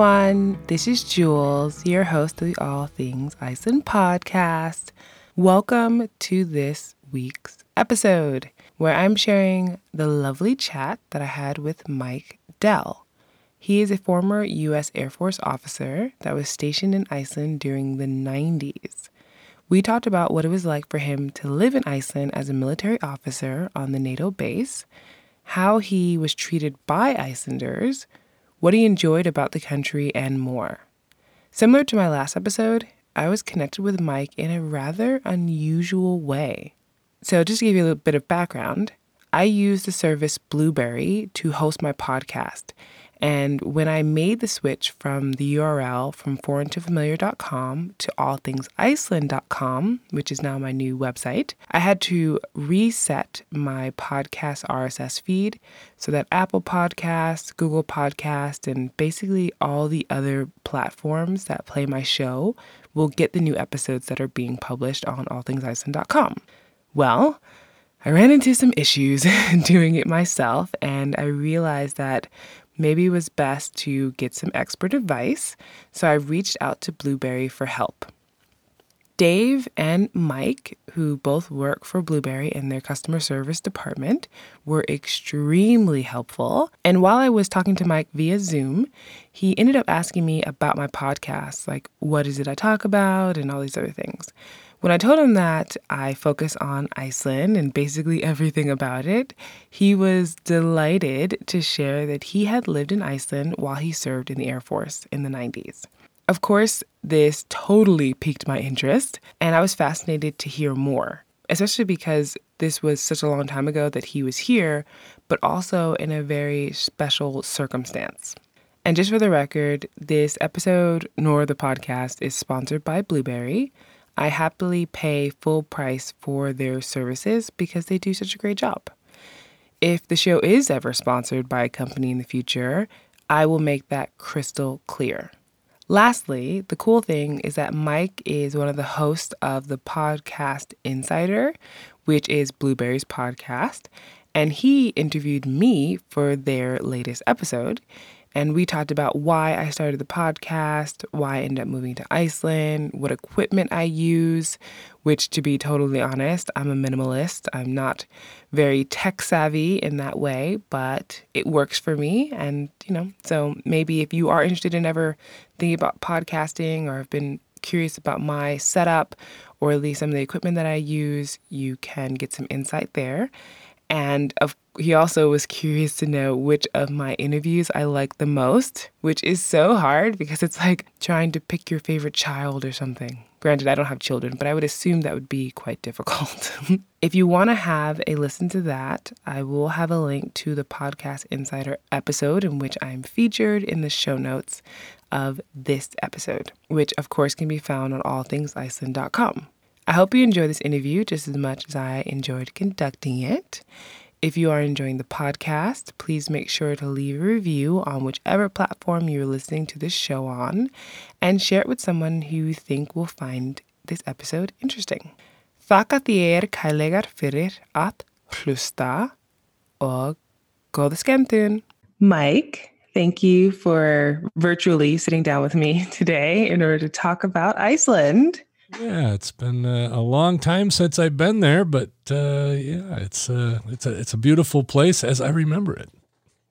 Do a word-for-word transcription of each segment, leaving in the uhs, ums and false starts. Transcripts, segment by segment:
everyone, this is Jules, your host of the All Things Iceland podcast. Welcome to this week's episode, where I'm sharing the lovely chat that I had with Mike Dell. He is a former U S Air Force officer that was stationed in Iceland during the nineties. We talked about what it was like for him to live in Iceland as a military officer on the NATO base, how he was treated by Icelanders, what he enjoyed about the country, and more. Similar to my last episode, I was connected with Mike in a rather unusual way. So just to give you a little bit of background, I used the service Blueberry to host my podcast. And when I made the switch from the U R L from foreign to familiar dot com to all things iceland dot com, which is now my new website, I had to reset my podcast R S S feed so that Apple Podcasts, Google Podcasts, and basically all the other platforms that play my show will get the new episodes that are being published on all things iceland dot com. Well, I ran into some issues doing it myself, and I realized that maybe it was best to get some expert advice, so I reached out to Blueberry for help. Dave and Mike, who both work for Blueberry in their customer service department, were extremely helpful. And while I was talking to Mike via Zoom, he ended up asking me about my podcast, like what is it I talk about and all these other things. When I told him that I focus on Iceland and basically everything about it, he was delighted to share that he had lived in Iceland while he served in the Air Force in the nineties. Of course, this totally piqued my interest, and I was fascinated to hear more, especially because this was such a long time ago that he was here, but also in a very special circumstance. And just for the record, this episode nor the podcast is sponsored by Blueberry. I happily pay full price for their services because they do such a great job. If the show is ever sponsored by a company in the future, I will make that crystal clear. Lastly, the cool thing is that Mike is one of the hosts of the Podcast Insider, which is Blueberry's podcast, and he interviewed me for their latest episode. And we talked about why I started the podcast, why I ended up moving to Iceland, what equipment I use, which to be totally honest, I'm a minimalist. I'm not very tech savvy in that way, but it works for me. And, you know, so maybe if you are interested in ever thinking about podcasting or have been curious about my setup or at least some of the equipment that I use, you can get some insight there. And of, he also was curious to know which of my interviews I like the most, which is so hard because it's like trying to pick your favorite child or something. Granted, I don't have children, but I would assume that would be quite difficult. If you want to have a listen to that, I will have a link to the Podcast Insider episode in which I'm featured in the show notes of this episode, which of course can be found on all things iceland dot com. I hope you enjoy this interview just as much as I enjoyed conducting it. If you are enjoying the podcast, please make sure to leave a review on whichever platform you're listening to this show on and share it with someone who you think will find this episode interesting. Þakka þér kærlegar fyrir að hlusta og góða skemmtun. Mike, thank you for virtually sitting down with me today in order to talk about Iceland. Yeah, it's been uh, a long time since I've been there, but uh, yeah, it's uh, it's a it's a beautiful place as I remember it.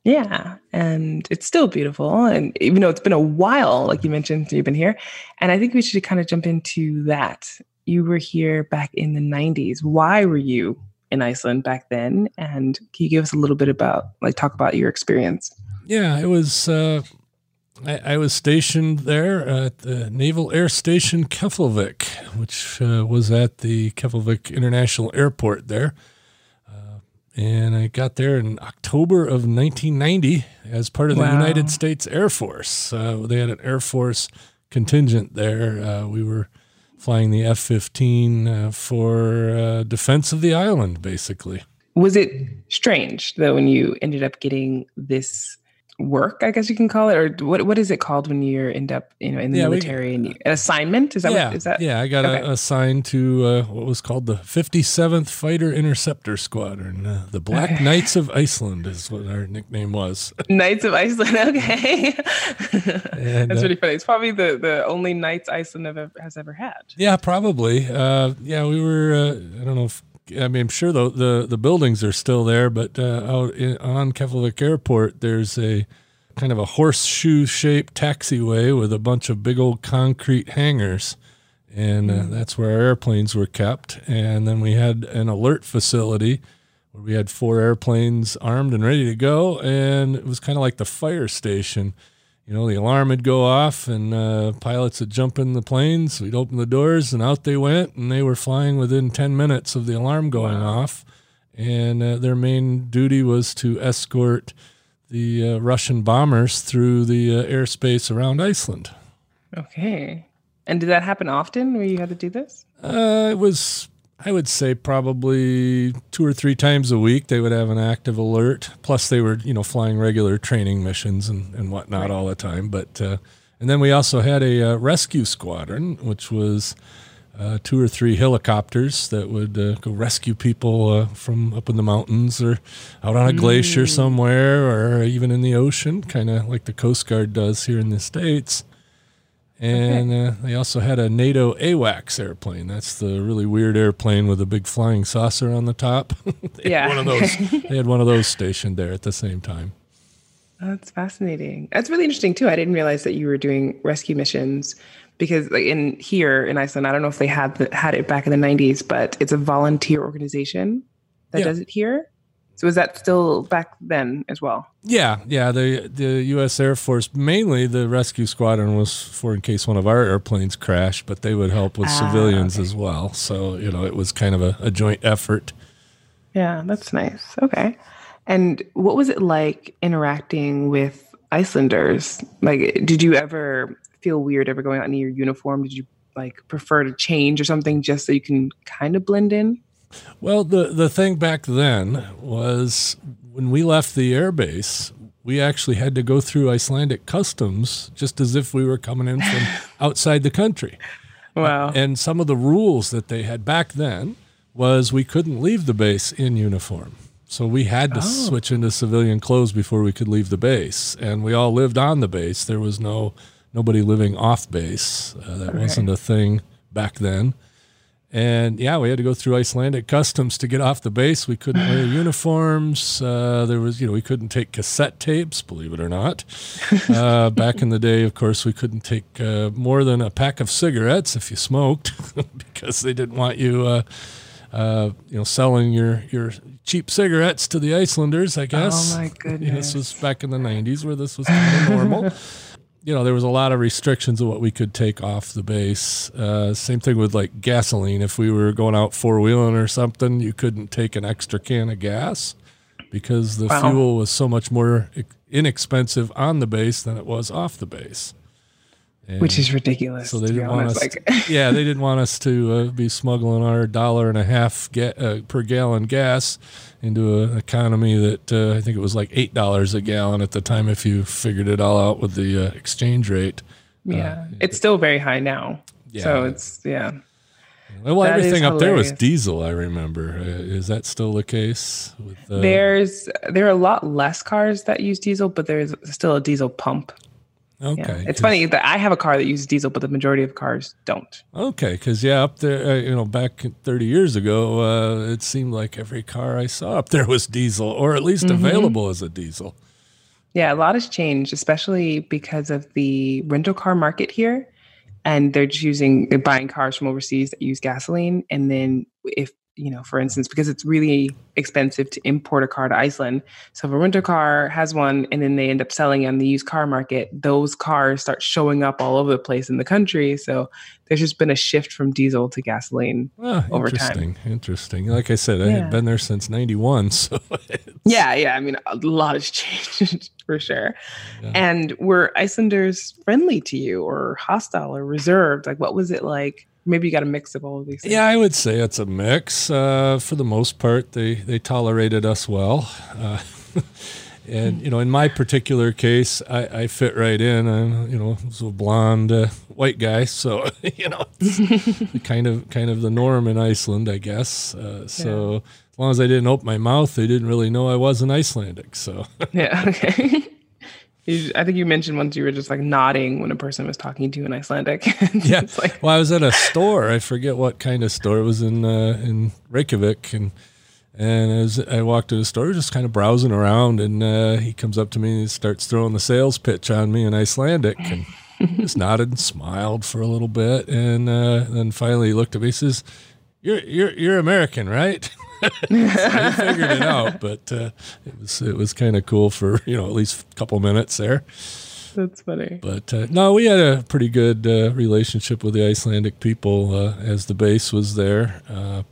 Yeah, and it's still beautiful, and even though it's been a while, like you mentioned, you've been here, and I think we should kind of jump into that. You were here back in the nineties. Why were you in Iceland back then? And can you give us a little bit about, like, talk about your experience? Yeah, it was. Uh, I, I was stationed there at the Naval Air Station Keflavik, which uh, was at the Keflavik International Airport there. Uh, and I got there in October of nineteen ninety as part of wow. the United States Air Force. Uh, they had an Air Force contingent there. Uh, we were flying the F fifteen uh, for uh, defense of the island, basically. Was it strange, though, when you ended up getting this work, I guess you can call it, or what what is it called when you're end up, you know, in the yeah, military we, and you, an assignment? Is that yeah, what is that? Yeah, I got okay. assigned to uh, what was called the fifty-seventh Fighter Interceptor Squadron. Uh, the Black okay. Knights of Iceland is what our nickname was. Knights of Iceland, okay. and, That's uh, really funny. It's probably the, the only Knights Iceland have ever, has ever had. Yeah, probably. Uh, yeah, we were, uh, I don't know if, I mean, I'm sure the, the, the buildings are still there, but uh, out in, on Keflavik Airport, there's a kind of a horseshoe-shaped taxiway with a bunch of big old concrete hangars, and uh, that's where our airplanes were kept. And then we had an alert facility where we had four airplanes armed and ready to go, and it was kind of like the fire station. You know, the alarm would go off, and uh, pilots would jump in the planes. We'd open the doors, and out they went, and they were flying within ten minutes of the alarm going wow. off. And uh, their main duty was to escort the uh, Russian bombers through the uh, airspace around Iceland. Okay. And did that happen often where you had to do this? Uh, it was, I would say, probably two or three times a week they would have an active alert. Plus they were, you know, flying regular training missions and, and whatnot right. all the time. But uh, and then we also had a uh, rescue squadron, which was uh, two or three helicopters that would uh, go rescue people uh, from up in the mountains or out on a mm. glacier somewhere or even in the ocean, kind of like the Coast Guard does here in the States. And okay. uh, they also had a NATO AWACS airplane. That's the really weird airplane with a big flying saucer on the top. they yeah. Had one of those, they had one of those stationed there at the same time. Oh, that's fascinating. That's really interesting, too. I didn't realize that you were doing rescue missions because like, in here in Iceland, I don't know if they had the, had it back in the nineties, but it's a volunteer organization that yeah. does it here. So was that still back then as well? Yeah, yeah. The the U S Air Force, mainly the rescue squadron was for in case one of our airplanes crashed, but they would help with ah, civilians okay. as well. So, you know, it was kind of a, a joint effort. Yeah, that's nice. Okay. And what was it like interacting with Icelanders? Like, did you ever feel weird ever going out in your uniform? Did you, like, prefer to change or something just so you can kind of blend in? Well, the, the thing back then was when we left the airbase, we actually had to go through Icelandic customs just as if we were coming in from outside the country. Wow. And some of the rules that they had back then was we couldn't leave the base in uniform. So we had to oh. switch into civilian clothes before we could leave the base. And we all lived on the base. There was no nobody living off base. Uh, that okay. wasn't a thing back then. And yeah, we had to go through Icelandic customs to get off the base. We couldn't wear uniforms. Uh, there was, you know, we couldn't take cassette tapes, believe it or not. Uh, back in the day, of course, we couldn't take uh, more than a pack of cigarettes if you smoked, because they didn't want you, uh, uh, you know, selling your your cheap cigarettes to the Icelanders. I guess. Oh my goodness! You know, this was back in the nineties where this was kind of normal. You know, there was a lot of restrictions of what we could take off the base. Uh, same thing with, like, gasoline. If we were going out four-wheeling or something, you couldn't take an extra can of gas because the wow. fuel was so much more inexpensive on the base than it was off the base. And which is ridiculous. So they didn't want us like. to, yeah, they didn't want us to uh, be smuggling our dollar and a half ga- uh, per gallon gas into an economy that uh, I think it was like eight dollars a gallon at the time. If you figured it all out with the uh, exchange rate, yeah, uh, it's still very high now. Yeah. So it's yeah. Well, that everything up there was diesel. I remember. Uh, is that still the case? With, uh, There's there are a lot less cars that use diesel, but there is still a diesel pump. Okay. Yeah. It's funny that I have a car that uses diesel, but the majority of cars don't. Okay. Because, yeah, up there, uh, you know, back thirty years ago, uh, it seemed like every car I saw up there was diesel, or at least mm-hmm. available as a diesel. Yeah. A lot has changed, especially because of the rental car market here. And they're just using, they're buying cars from overseas that use gasoline. And then if, you know, for instance, because it's really expensive to import a car to Iceland. So if a rental car has one and then they end up selling on the used car market, those cars start showing up all over the place in the country. So there's just been a shift from diesel to gasoline oh, over interesting, time. Interesting. Like I said, yeah. I had been there since ninety-one. So yeah, yeah. I mean, a lot has changed for sure. Yeah. And were Icelanders friendly to you or hostile or reserved? Like, what was it like? Maybe you got a mix of all of these things. Yeah, I would say it's a mix. Uh, for the most part, they, they tolerated us well. Uh, And, you know, in my particular case, I, I fit right in. I'm, you know, a blonde uh, white guy. So, you know, it's kind of kind of the norm in Iceland, I guess. Uh, so yeah. As long as I didn't open my mouth, they didn't really know I was an Icelandic. So, yeah, okay. I think you mentioned once you were just like nodding when a person was talking to you in Icelandic. Yeah. Like... Well, I was at a store. I forget what kind of store. It was in uh, in Reykjavik. And and as I walked to the store, just kind of browsing around. And uh, he comes up to me and starts throwing the sales pitch on me in Icelandic. And just nodded and smiled for a little bit. And uh, then finally he looked at me and says, you're, you're, you're American, right? So I figured it out, but uh, it was it was kind of cool for, you know, at least a couple minutes there. That's funny. But uh, no, we had a pretty good uh, relationship with the Icelandic people uh, as the base was there. Uh,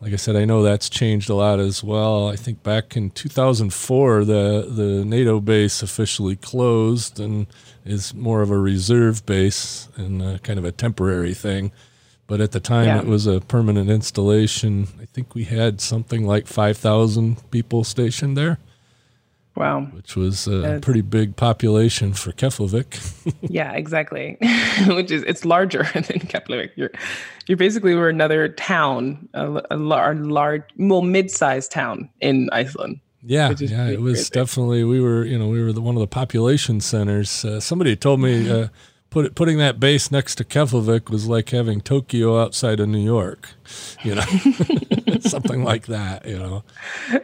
like I said, I know that's changed a lot as well. I think back in two thousand four, the the NATO base officially closed and is more of a reserve base and uh, kind of a temporary thing. But at the time, yeah. It was a permanent installation. I think we had something like five thousand people stationed there. Wow. Which was a uh, pretty big population for Keflavik. Yeah, exactly. Which is, it's larger than Keflavik. You're, you're basically, we're another town, a, a large, well, mid-sized town in Iceland. Yeah, yeah, it was crazy. Definitely, we were, you know, we were the, one of the population centers. Uh, somebody told me... Uh, Put it, putting that base next to Keflavik was like having Tokyo outside of New York, you know, something like that, you know.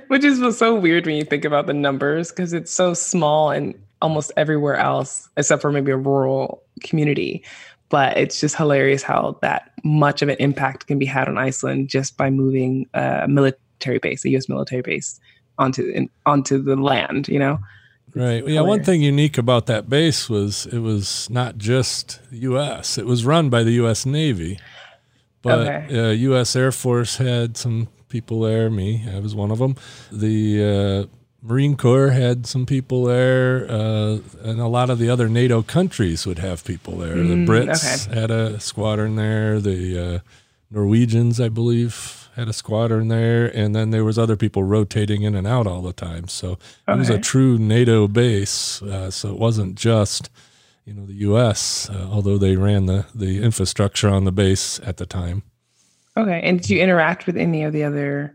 Which is so weird when you think about the numbers, because it's so small and almost everywhere else, except for maybe a rural community. But it's just hilarious how that much of an impact can be had on Iceland just by moving a military base, a U S military base, onto in, onto the land, you know. Right. Yeah. One thing unique about that base was it was not just the U S It was run by the U S Navy, but okay. uh, U S Air Force had some people there. Me, I was one of them. The uh, Marine Corps had some people there, uh, and a lot of the other NATO countries would have people there. The mm, Brits okay. had a squadron there. The uh, Norwegians, I believe, had a squadron there, and then there was other people rotating in and out all the time. So okay. It was a true NATO base. Uh, so it wasn't just, you know, the U S, uh, although they ran the, the infrastructure on the base at the time. Okay. And did you interact with any of the other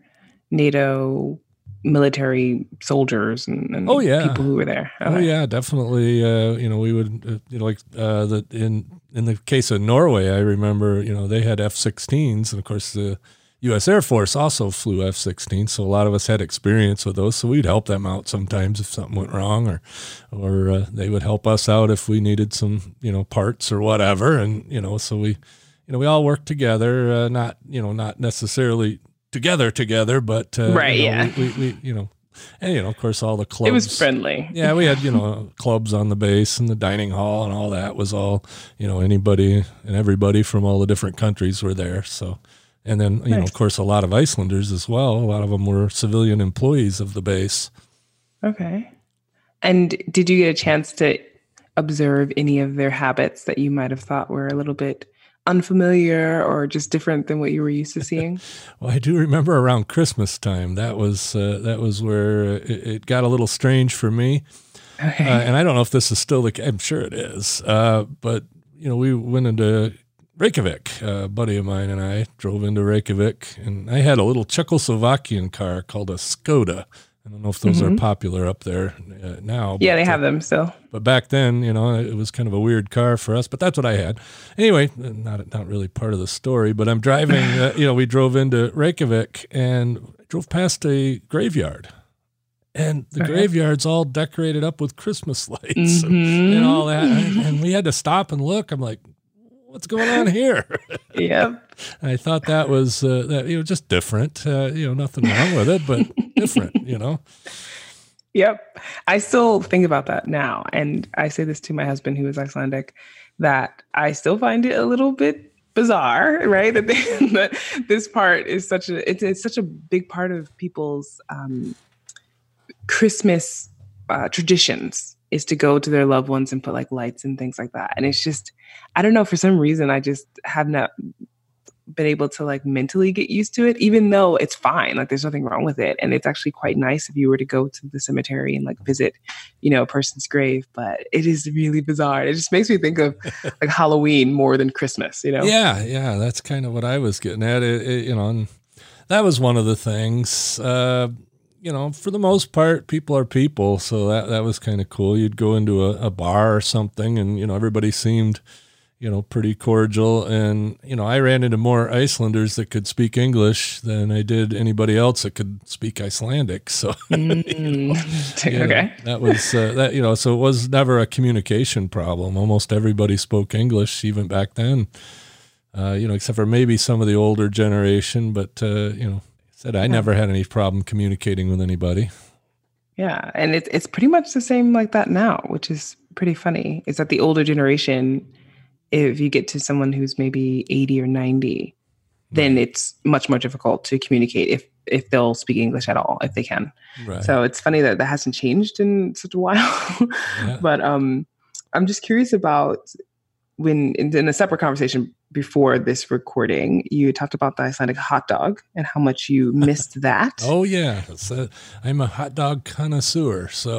NATO military soldiers and, and oh, yeah. people who were there? Okay. Oh yeah, definitely. Uh, you know, we would, uh, you know, like uh, the, in, in the case of Norway, I remember, you know, they had F sixteens, and of course the U S Air Force also flew F sixteens, so a lot of us had experience with those, so we'd help them out sometimes if something went wrong, or or uh, they would help us out if we needed some, you know, parts or whatever, and, you know, so we, you know, we all worked together, uh, not, you know, not necessarily together together, but, uh, right, you know, yeah. we, we, we, you know, and, you know, of course, all the clubs. It was friendly. Yeah, we had, you know, clubs on the base and the dining hall and all that was all, you know, anybody and everybody from all the different countries were there, so... And then, you nice. know, of course, a lot of Icelanders as well. A lot of them were civilian employees of the base. Okay. And did you get a chance to observe any of their habits that you might have thought were a little bit unfamiliar or just different than what you were used to seeing? Well, I do remember around Christmas time, that was uh, that was where it, it got a little strange for me. Okay. Uh, and I don't know if this is still the case. I'm sure it is. Uh, but, you know, we went into Reykjavik, a buddy of mine and I drove into Reykjavik, and I had a little Czechoslovakian car called a Skoda. I don't know if those mm-hmm. are popular up there uh, now. Yeah, but, they have uh, them still. But back then, you know, it was kind of a weird car for us, but that's what I had. Anyway, not not really part of the story, but I'm driving, uh, you know, we drove into Reykjavik and drove past a graveyard. And the okay. graveyard's all decorated up with Christmas lights mm-hmm. and, and all that. And, and we had to stop and look. I'm like, what's going on here? Yeah. I thought that was, uh, that, you know, just different, uh, you know, nothing wrong with it, but different, you know? Yep. I still think about that now. And I say this to my husband, who is Icelandic, that I still find it a little bit bizarre, right? That, they, that this part is such a, it's, it's such a big part of people's um, Christmas uh, traditions, is to go to their loved ones and put like lights and things like that. And it's just, I don't know, for some reason, I just have not been able to like mentally get used to it, even though it's fine. Like there's nothing wrong with it. And it's actually quite nice if you were to go to the cemetery and like visit, you know, a person's grave, but it is really bizarre. It just makes me think of like Halloween more than Christmas, you know? Yeah. Yeah. That's kind of what I was getting at. It, it, you know, and that was one of the things, uh, you know, for the most part, people are people. So that, that was kind of cool. You'd go into a, a bar or something and, you know, everybody seemed, you know, pretty cordial. And, you know, I ran into more Icelanders that could speak English than I did anybody else that could speak Icelandic. So, mm-hmm. you know, okay. know, that was, uh, that, you know, so it was never a communication problem. Almost everybody spoke English even back then, uh, you know, except for maybe some of the older generation, but, uh, you know, said I never had any problem communicating with anybody. Yeah. And it, it's pretty much the same like that now, which is pretty funny, is that the older generation, if you get to someone who's maybe eighty or ninety, then it's much more difficult to communicate if if they'll speak English at all, if they can. Right. So it's funny that that hasn't changed in such a while. Yeah. But um, I'm just curious about when, in, in a separate conversation before this recording, you talked about the Icelandic hot dog and how much you missed that. Oh, yeah. A, I'm a hot dog connoisseur, so uh,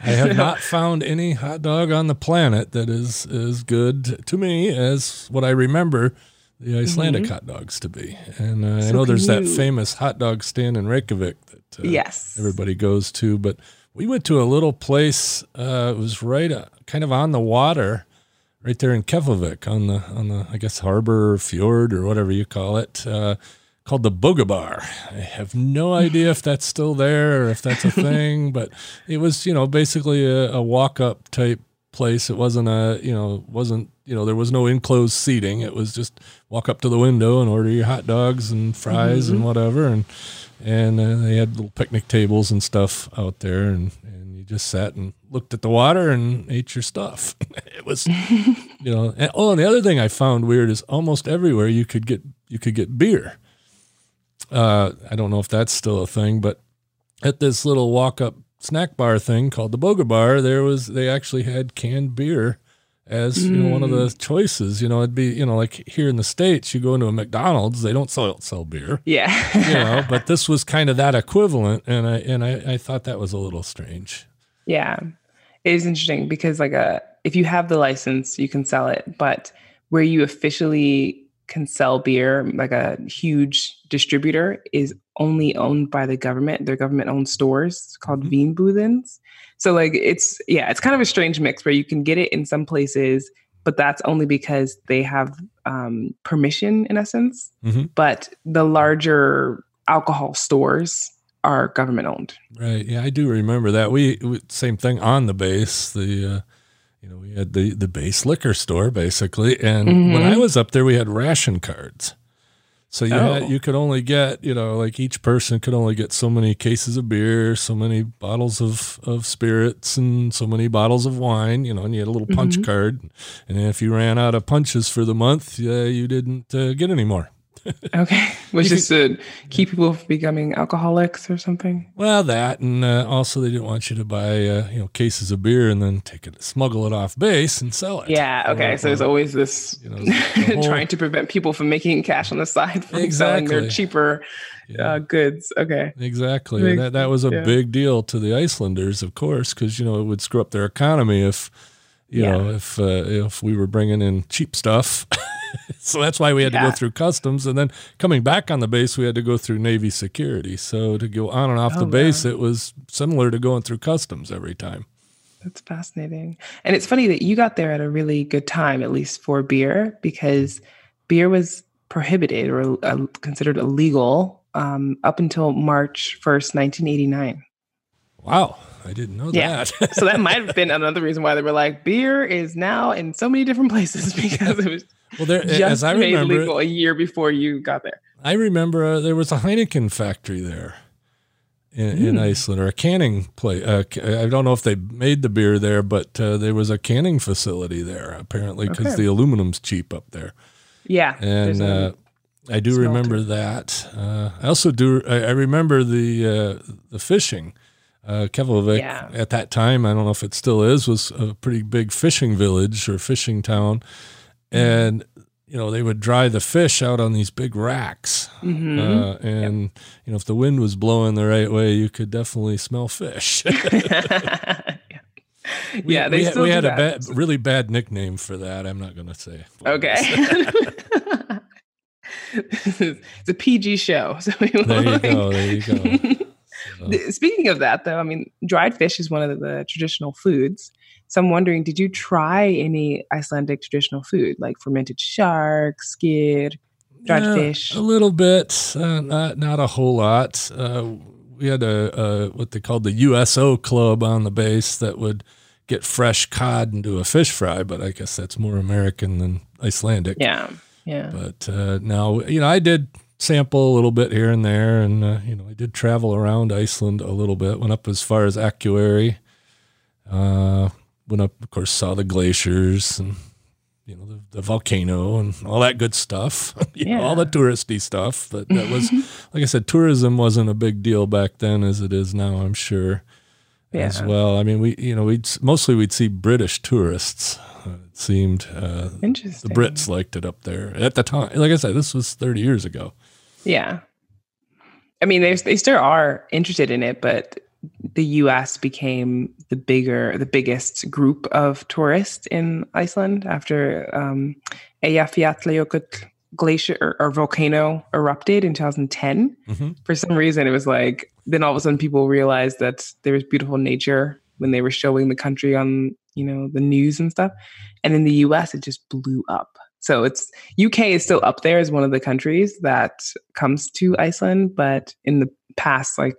I have not found any hot dog on the planet that is as good to me as what I remember the Icelandic mm-hmm. hot dogs to be. And uh, so I know there's you... that famous hot dog stand in Reykjavik that uh, yes. everybody goes to, but we went to a little place. Uh, it was right uh, kind of on the water. Right there in Keflavik on the, on the I guess, harbor or fjord or whatever you call it, uh, called the Bogabar. I have no idea if that's still there or if that's a thing, but it was, you know, basically a, a walk-up type place. It wasn't a, you know, wasn't, you know, there was no enclosed seating. It was just walk up to the window and order your hot dogs and fries mm-hmm. and whatever. And, and uh, they had little picnic tables and stuff out there, and, and you just sat and looked at the water and ate your stuff. It was, you know, and, oh, and the other thing I found weird is almost everywhere you could get, you could get beer. Uh, I don't know if that's still a thing, but at this little walk-up snack bar thing called the Boga Bar, there was, they actually had canned beer as you know, mm. one of the choices. You know, it'd be, you know, like here in the States, you go into a McDonald's, they don't sell, sell beer. Yeah. You know, but this was kind of that equivalent. And I, and I, I thought that was a little strange. Yeah, it is interesting because like a, if you have the license, you can sell it, but where you officially can sell beer, like a huge distributor, is only owned by the government. Their government owned stores called mm-hmm. Weinbüdens. So like it's, yeah, it's kind of a strange mix where you can get it in some places, but that's only because they have um, permission in essence, mm-hmm. but the larger alcohol stores are government owned. Right. Yeah. I do remember that. We, we same thing on the base, the, uh, you know, we had the, the base liquor store basically. And mm-hmm. when I was up there, we had ration cards. So you oh. had, you could only get, you know, like each person could only get so many cases of beer, so many bottles of, of spirits and so many bottles of wine, you know, and you had a little punch mm-hmm. card. And if you ran out of punches for the month, yeah, you didn't uh, get any more. Okay, which is to keep people from becoming alcoholics or something. Well, that, and uh, also they didn't want you to buy uh, you know, cases of beer and then take it, smuggle it off base and sell it. Yeah, okay. Or, so there's always this, you know, whole... trying to prevent people from making cash on the side from exactly. selling their cheaper yeah. uh, goods. Okay, exactly. Makes, that that was a yeah. big deal to the Icelanders, of course, because you know it would screw up their economy if you yeah. know if uh, if we were bringing in cheap stuff. So that's why we had yeah. to go through customs. And then coming back on the base, we had to go through Navy security. So to go on and off oh, the base, wow. it was similar to going through customs every time. That's fascinating. And it's funny that you got there at a really good time, at least for beer, because beer was prohibited or uh, considered illegal um, up until March first, nineteen eighty-nine. Wow. I didn't know yeah. that. So that might have been another reason why they were like, beer is now in so many different places because it was well, there, just as I made remember, legal a year before you got there. I remember uh, there was a Heineken factory there in, mm. in Iceland, or a canning place. Uh, I don't know if they made the beer there, but uh, there was a canning facility there apparently because okay. the aluminum's cheap up there. Yeah. And uh, I do remember too. that. Uh, I also do. I, I remember the uh, the fishing. Uh, Keflavik yeah. at that time, I don't know if it still is, was a pretty big fishing village or fishing town. And you know, they would dry the fish out on these big racks. Mm-hmm. Uh, and, yep. you know, if the wind was blowing the right way, you could definitely smell fish. We, yeah, they we, still we had a bad, really bad nickname for that. I'm not going to say. Okay. This is, it's a P G show. So we there you like... go. There you go. So. Speaking of that, though, I mean, dried fish is one of the, the traditional foods. So I'm wondering, did you try any Icelandic traditional food, like fermented shark, skid, dried yeah, fish? A little bit, uh, not not a whole lot. Uh, we had a, a what they called the U S O club on the base that would get fresh cod and do a fish fry, but I guess that's more American than Icelandic. Yeah, yeah. But uh, now, you know, I did sample a little bit here and there, and, uh, you know, I did travel around Iceland a little bit, went up as far as Akureyri, uh, went up, of course, saw the glaciers and, you know, the, the volcano and all that good stuff, you yeah. know, all the touristy stuff. But that was, like I said, tourism wasn't a big deal back then as it is now, I'm sure. Yeah. As well, I mean, we you know we mostly we'd see British tourists. Uh, it seemed uh, interesting. The Brits liked it up there at the time. Like I said, this was thirty years ago. Yeah, I mean they they still are interested in it, but the U S became the bigger, the biggest group of tourists in Iceland after um, Eyjafjallajökull glacier or, or volcano erupted in two thousand ten. Mm-hmm. For some reason, it was like. Then all of a sudden people realized that there was beautiful nature when they were showing the country on, you know, the news and stuff. And in the U S, it just blew up. So it's U K is still up there as one of the countries that comes to Iceland. But in the past, like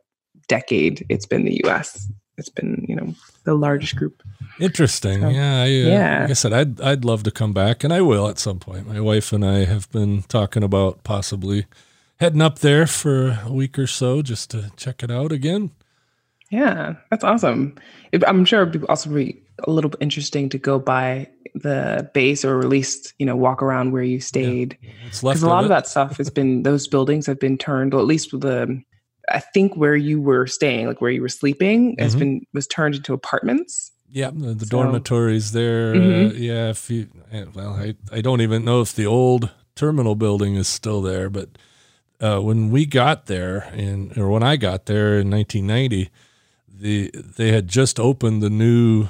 decade, it's been the U S. It's been, you know, the largest group. Interesting. So, yeah. I, uh, yeah. Like I said, I'd, I'd love to come back and I will at some point. My wife and I have been talking about possibly heading up there for a week or so just to check it out again. Yeah, that's awesome. I'm sure it'd also be a little bit interesting to go by the base or at least, you know, walk around where you stayed. Because yeah, a lot of, of that stuff has been, those buildings have been turned, or at least the, I think where you were staying, like where you were sleeping, mm-hmm. has been, was turned into apartments. Yeah, the, the so, dormitories there. Mm-hmm. Uh, yeah, if you, well, I, I don't even know if the old terminal building is still there, but Uh, when we got there, in, or when I got there in nineteen ninety, the they had just opened the new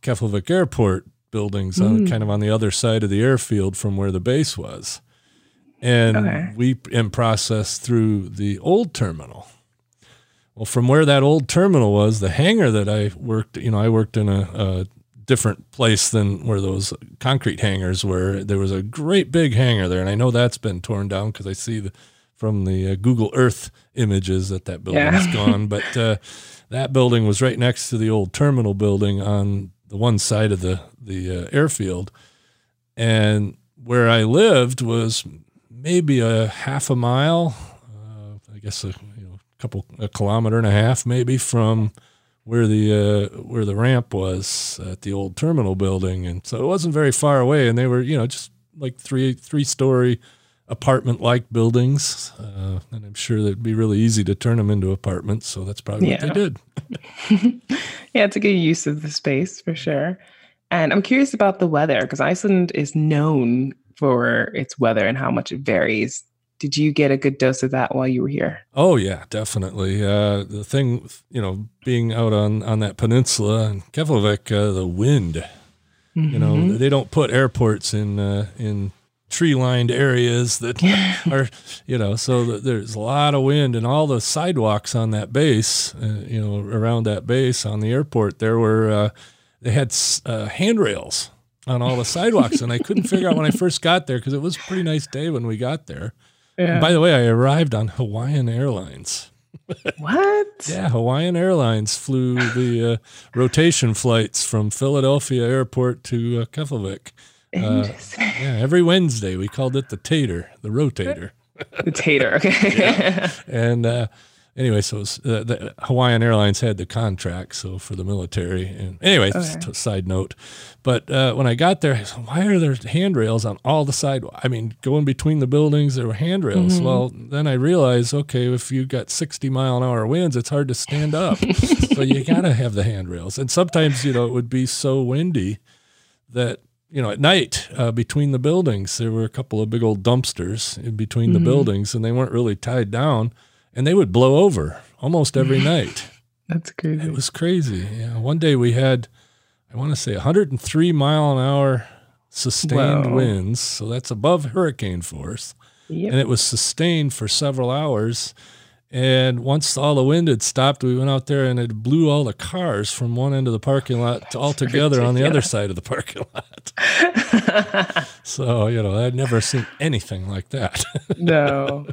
Keflavik Airport buildings, mm. on, kind of on the other side of the airfield from where the base was. And okay. we in process through the old terminal. Well, from where that old terminal was, the hangar that I worked, you know, I worked in a, a different place than where those concrete hangars were. There was a great big hangar there, and I know that's been torn down because I see the from the uh, Google Earth images that that building yeah. is gone. But uh, that building was right next to the old terminal building on the one side of the, the uh, airfield. And where I lived was maybe a half a mile, uh, I guess a you know, couple, a kilometer and a half maybe from where the, uh, where the ramp was at the old terminal building. And so it wasn't very far away. And they were, you know, just like three, three story apartment-like buildings, uh, and I'm sure that'd be really easy to turn them into apartments, so that's probably yeah. what they did. Yeah, it's a good use of the space, for sure. And I'm curious about the weather, because Iceland is known for its weather and how much it varies. Did you get a good dose of that while you were here? Oh, yeah, definitely. Uh, the thing, you know, being out on, on that peninsula, in Keflavik, uh, the wind, mm-hmm. you know, they don't put airports in uh, in tree-lined areas that are, you know, so the, there's a lot of wind and all the sidewalks on that base, uh, you know, around that base on the airport, there were, uh, they had uh, handrails on all the sidewalks and I couldn't figure out when I first got there because it was a pretty nice day when we got there. Yeah. And by the way, I arrived on Hawaiian Airlines. What? Yeah, Hawaiian Airlines flew the uh, rotation flights from Philadelphia Airport to uh, Keflavik. Uh, yeah, every Wednesday we called it the tater, the rotator. The tater, okay. Yeah. And uh, anyway, so it was, uh, the Hawaiian Airlines had the contract, so for the military. And anyway, okay. just a side note. But uh, when I got there, I said, why are there handrails on all the sidewalks? I mean, going between the buildings, there were handrails. Mm-hmm. Well, then I realized, okay, if you got sixty mile an hour winds, it's hard to stand up. So you got to have the handrails. And sometimes, you know, it would be so windy that you know, at night uh, between the buildings, there were a couple of big old dumpsters in between mm-hmm. the buildings, and they weren't really tied down, and they would blow over almost every night. That's crazy. It was crazy. Yeah. One day we had, I want to say, one hundred three mile an hour sustained Whoa. winds. So that's above hurricane force. Yep. And it was sustained for several hours. And once all the wind had stopped, we went out there and it blew all the cars from one end of the parking lot to all together on the other side of the parking lot. So, you know, I'd never seen anything like that. No.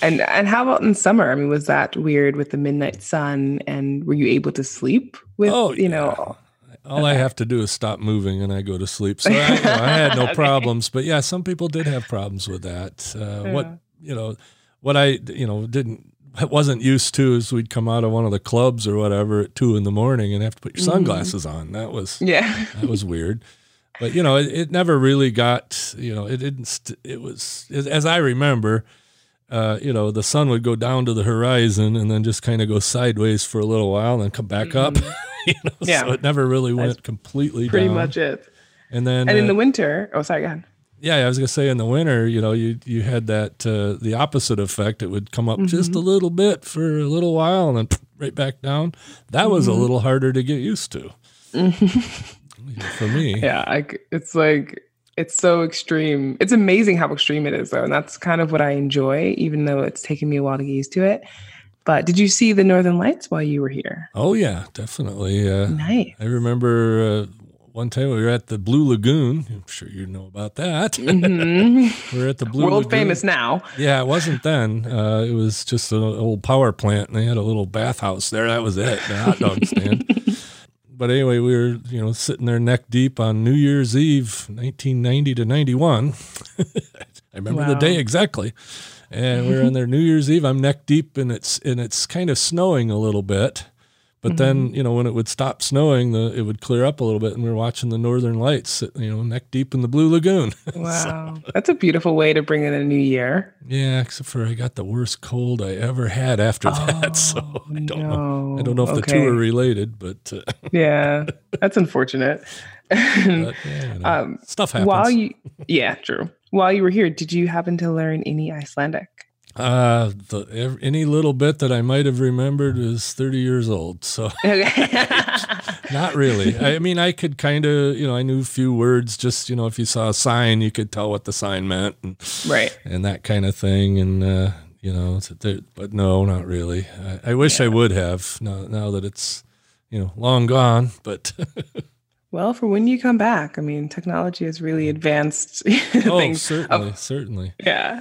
And and how about in summer? I mean, was that weird with the midnight sun? And were you able to sleep with, oh, you know? Yeah. All I have to do is stop moving and I go to sleep. So I, you know, I had no okay. problems. But, yeah, some people did have problems with that. Uh, yeah. What, you know, what I, you know, didn't, wasn't used to is we'd come out of one of the clubs or whatever at two in the morning and have to put your sunglasses mm-hmm. on. That was, yeah, that was weird. But, you know, it, it never really got, you know, it didn't, st- it was, it, as I remember, Uh, you know, the sun would go down to the horizon and then just kind of go sideways for a little while and then come back mm-hmm. up. You know, yeah. So it never really went That's completely pretty down. Pretty much it. And then, and in uh, the winter, oh, sorry, go ahead. Yeah, I was going to say in the winter, you know, you you had that, uh, the opposite effect. It would come up mm-hmm. just a little bit for a little while and then right back down. That was mm-hmm. a little harder to get used to. Mm-hmm. You know, for me. Yeah, I, it's like... It's so extreme. It's amazing how extreme it is, though. And that's kind of what I enjoy, even though it's taken me a while to get used to it. But did you see the Northern Lights while you were here? Oh, yeah, definitely. Uh, nice. I remember uh, one time we were at the Blue Lagoon. I'm sure you know about that. Mm-hmm. We were at the Blue World Lagoon. World famous now. Yeah, it wasn't then. Uh, it was just an old power plant, and they had a little bathhouse there. That was it, the hot dog stand. But anyway, we were, you know, sitting there neck deep on New Year's Eve, nineteen ninety to ninety-one. I remember wow. the day exactly. And we were on there New Year's Eve. I'm neck deep, and it's and it's kind of snowing a little bit. But mm-hmm. then, you know, when it would stop snowing, the, it would clear up a little bit, and we were watching the Northern Lights, you know, neck deep in the Blue Lagoon. Wow. So, that's a beautiful way to bring in a new year. Yeah, except for I got the worst cold I ever had after oh, that, so I don't no. know. I don't know if okay. the two are related, but... Uh, yeah, that's unfortunate. But, yeah, you know, um, stuff happens. While you, yeah, true. While you were here, did you happen to learn any Icelandic? Uh, the, any little bit that I might have remembered is thirty years old. So not really. I mean, I could kind of, you know, I knew a few words, just, you know, if you saw a sign, you could tell what the sign meant and, right. and that kind of thing. And, uh, you know, but no, not really. I, I wish yeah. I would have now, now that it's, you know, long gone, but well, for when you come back, I mean, technology has really advanced oh, things. certainly, oh, certainly. Yeah.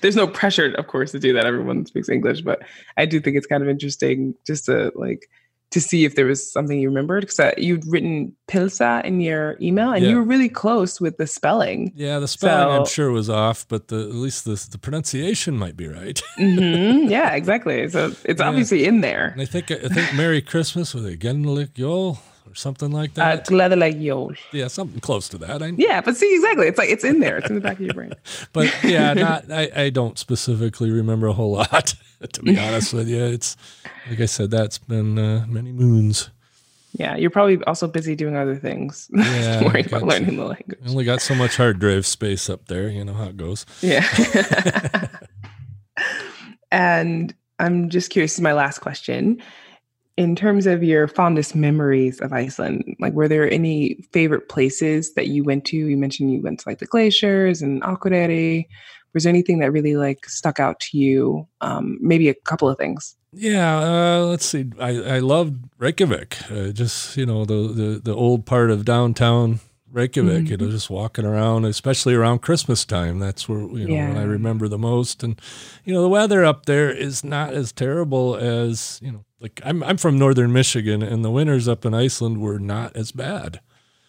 There's no pressure, of course, to do that. Everyone speaks English, but I do think it's kind of interesting just to like to see if there was something you remembered, because uh, you'd written Pilsa in your email, and yeah. you were really close with the spelling. Yeah, the spelling so, I'm sure was off, but the, at least the, the pronunciation might be right. mm-hmm. Yeah, exactly. So it's yeah. obviously in there. And I think I think Merry Christmas with a Genlik Yol. Or something like that. Uh, yeah, something close to that. I yeah, but see, exactly. It's like it's in there. It's in the back of your brain. But yeah, not. I, I don't specifically remember a whole lot, to be honest with you. It's like I said, that's been uh, many moons. Yeah, you're probably also busy doing other things. Yeah, worrying about learning the language. I only got so much hard drive space up there. You know how it goes. Yeah. And I'm just curious. This is my last question. In terms of your fondest memories of Iceland, like were there any favorite places that you went to? You mentioned you went to like the glaciers and Akureyri. Was there anything that really like stuck out to you? Um, maybe a couple of things. Yeah, uh, let's see. I, I loved Reykjavik. Uh, just you know the, the the old part of downtown Reykjavik. Mm-hmm. You know, just walking around, especially around Christmas time. That's where you know yeah. when I remember the most. And you know the weather up there is not as terrible as you know. Like I'm, I'm from northern Michigan, and the winters up in Iceland were not as bad,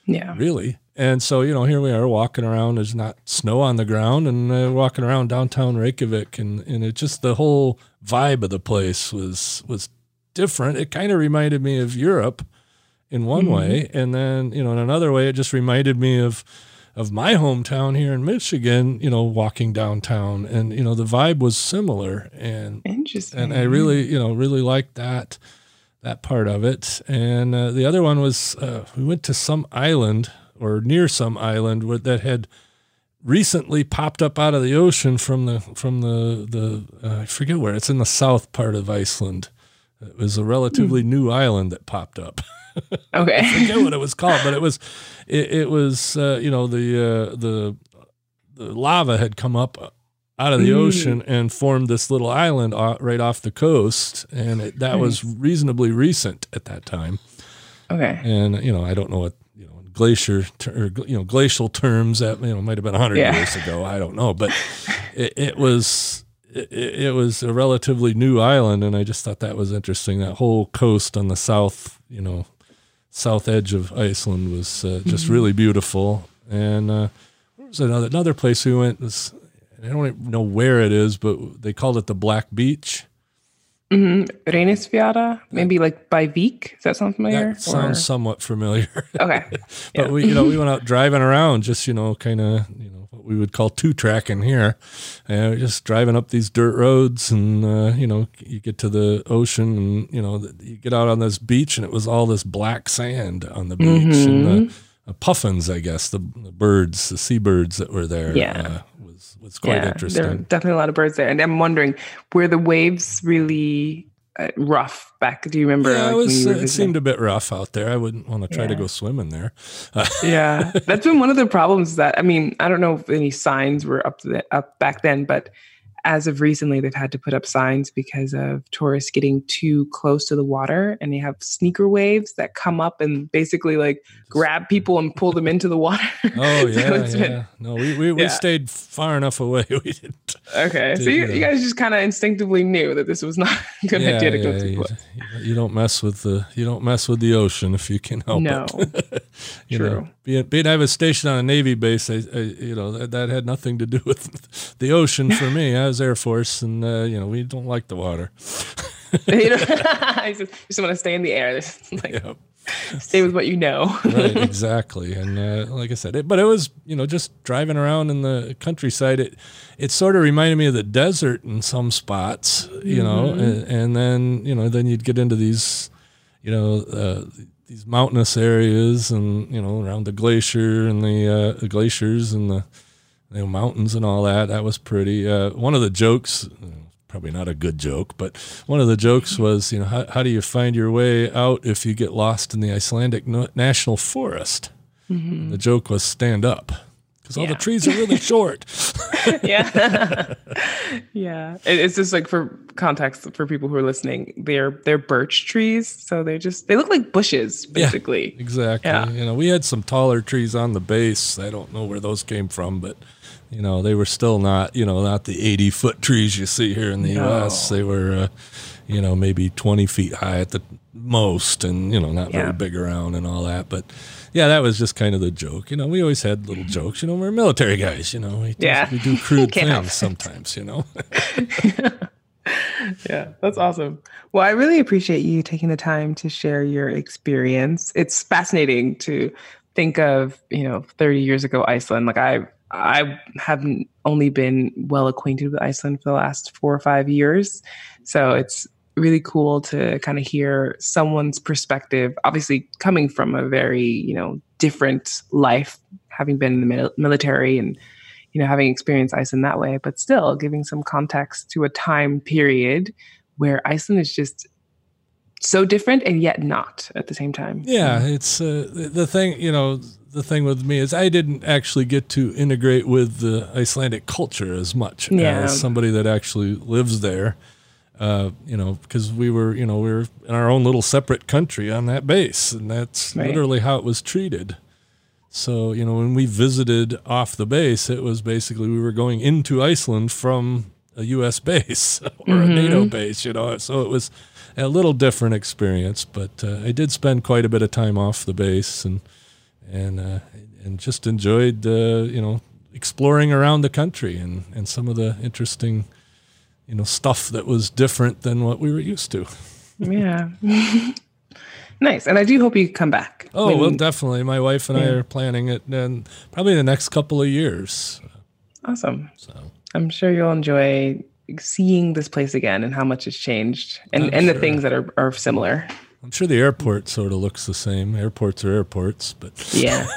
yeah, really. And so, you know, here we are walking around. There's not snow on the ground, and uh, walking around downtown Reykjavik, and and it just the whole vibe of the place was was different. It kind of reminded me of Europe, in one mm-hmm. way, and then you know, in another way, it just reminded me of of my hometown here in Michigan. You know, walking downtown, and you know, the vibe was similar, and. And I really, you know, really liked that, that part of it. And uh, the other one was uh, we went to some island or near some island that had recently popped up out of the ocean from the, from the, the uh, I forget where, it's in the south part of Iceland. It was a relatively mm. new island that popped up. Okay. I forget what it was called, but it was, it, it was, uh, you know, the, uh, the, the lava had come up out of the mm. ocean and formed this little island right off the coast. And it, that nice. was reasonably recent at that time. Okay. And, you know, I don't know what, you know, glacier ter- or, you know, glacial terms that, you know, might've been a hundred yeah. years ago. I don't know, but it, it was, it, it was a relatively new island. And I just thought that was interesting. That whole coast on the south, you know, south edge of Iceland was uh, just mm-hmm. really beautiful. And, uh, was another another place we went was, I don't even know where it is, but they called it the Black Beach. Mm-hmm. Reynisfjara, maybe like by Vik. Does that sound familiar? That sounds or? somewhat familiar. Okay. but yeah. we, you know, we went out driving around, just, you know, kind of, you know, what we would call two tracking here, and we're just driving up these dirt roads, and uh, you know, you get to the ocean, and you know, you get out on this beach, and it was all this black sand on the beach, mm-hmm. and the uh, puffins, I guess, the, the birds, the seabirds that were there. Yeah. Uh, was quite yeah, interesting. There are definitely a lot of birds there. And I'm wondering, were the waves really uh, rough back? Do you remember? Yeah, like, it, was, when you were it seemed a bit rough out there. I wouldn't want to try yeah. to go swimming there. yeah. That's been one of the problems that, I mean, I don't know if any signs were up, the, up back then, but as of recently, they've had to put up signs because of tourists getting too close to the water, and they have sneaker waves that come up and basically like grab people and pull them into the water. Oh so yeah, yeah. Been, no, we we, yeah. we stayed far enough away. We didn't. Okay, did, so you, uh, you guys just kind of instinctively knew that this was not a good yeah, idea to go yeah, through. You, you don't mess with the you don't mess with the ocean if you can help no. it. you True. Know, being, being I was stationed on a Navy base, I, I you know that, that had nothing to do with the ocean for me. I was Air Force, and uh, you know, we don't like the water. You know, I just, just want to stay in the air. Like, yep. Stay with what you know. Right, exactly. And uh, like I said, it, but it was, you know, just driving around in the countryside. It it sort of reminded me of the desert in some spots, you mm-hmm. know, and, and then you know, then you'd get into these, you know, uh, these mountainous areas, and you know, around the glacier and the, uh, the glaciers and the. You know, mountains and all that. That was pretty. Uh, one of the jokes, probably not a good joke, but one of the jokes was, you know, how, how do you find your way out if you get lost in the Icelandic no- National Forest? Mm-hmm. The joke was stand up, because yeah. all the trees are really short. yeah, yeah. It's just like, for context for people who are listening, they're they're birch trees, so they just they look like bushes basically. Yeah, exactly. Yeah. You know, we had some taller trees on the base. I don't know where those came from, but. You know, they were still not, you know, not the eighty-foot trees you see here in the no. U S They were, uh, you know, maybe twenty feet high at the most, and, you know, not yeah. very big around and all that. But, yeah, that was just kind of the joke. You know, we always had little jokes. You know, we're military guys, you know. We, yeah. we do crude things sometimes, you know. Yeah, that's awesome. Well, I really appreciate you taking the time to share your experience. It's fascinating to think of, you know, thirty years ago Iceland. Like, I... I have only been well acquainted with Iceland for the last four or five years. So it's really cool to kind of hear someone's perspective, obviously coming from a very, you know, different life, having been in the military and, you know, having experienced Iceland that way, but still giving some context to a time period where Iceland is just so different and yet not at the same time. Yeah, it's uh, the thing, you know, the thing with me is I didn't actually get to integrate with the Icelandic culture as much yeah. as somebody that actually lives there, uh, you know, because we were, you know, we were in our own little separate country on that base, and that's right. literally how it was treated. So, you know, when we visited off the base, it was basically we were going into Iceland from a U S base or mm-hmm. a NATO base, you know, so it was a little different experience, but uh, I did spend quite a bit of time off the base, and and uh, and just enjoyed, uh, you know, exploring around the country and, and some of the interesting, you know, stuff that was different than what we were used to. yeah. Nice. And I do hope you come back. Oh, when, well, definitely. My wife and yeah. I are planning it, and probably the next couple of years. Awesome. So I'm sure you'll enjoy seeing this place again and how much has changed, and, and sure. the things that are, are similar. I'm sure the airport sort of looks the same. Airports are airports, but yeah.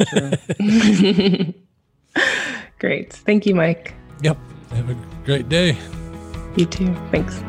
Great. Thank you, Mike. Yep. Have a great day. You too. Thanks.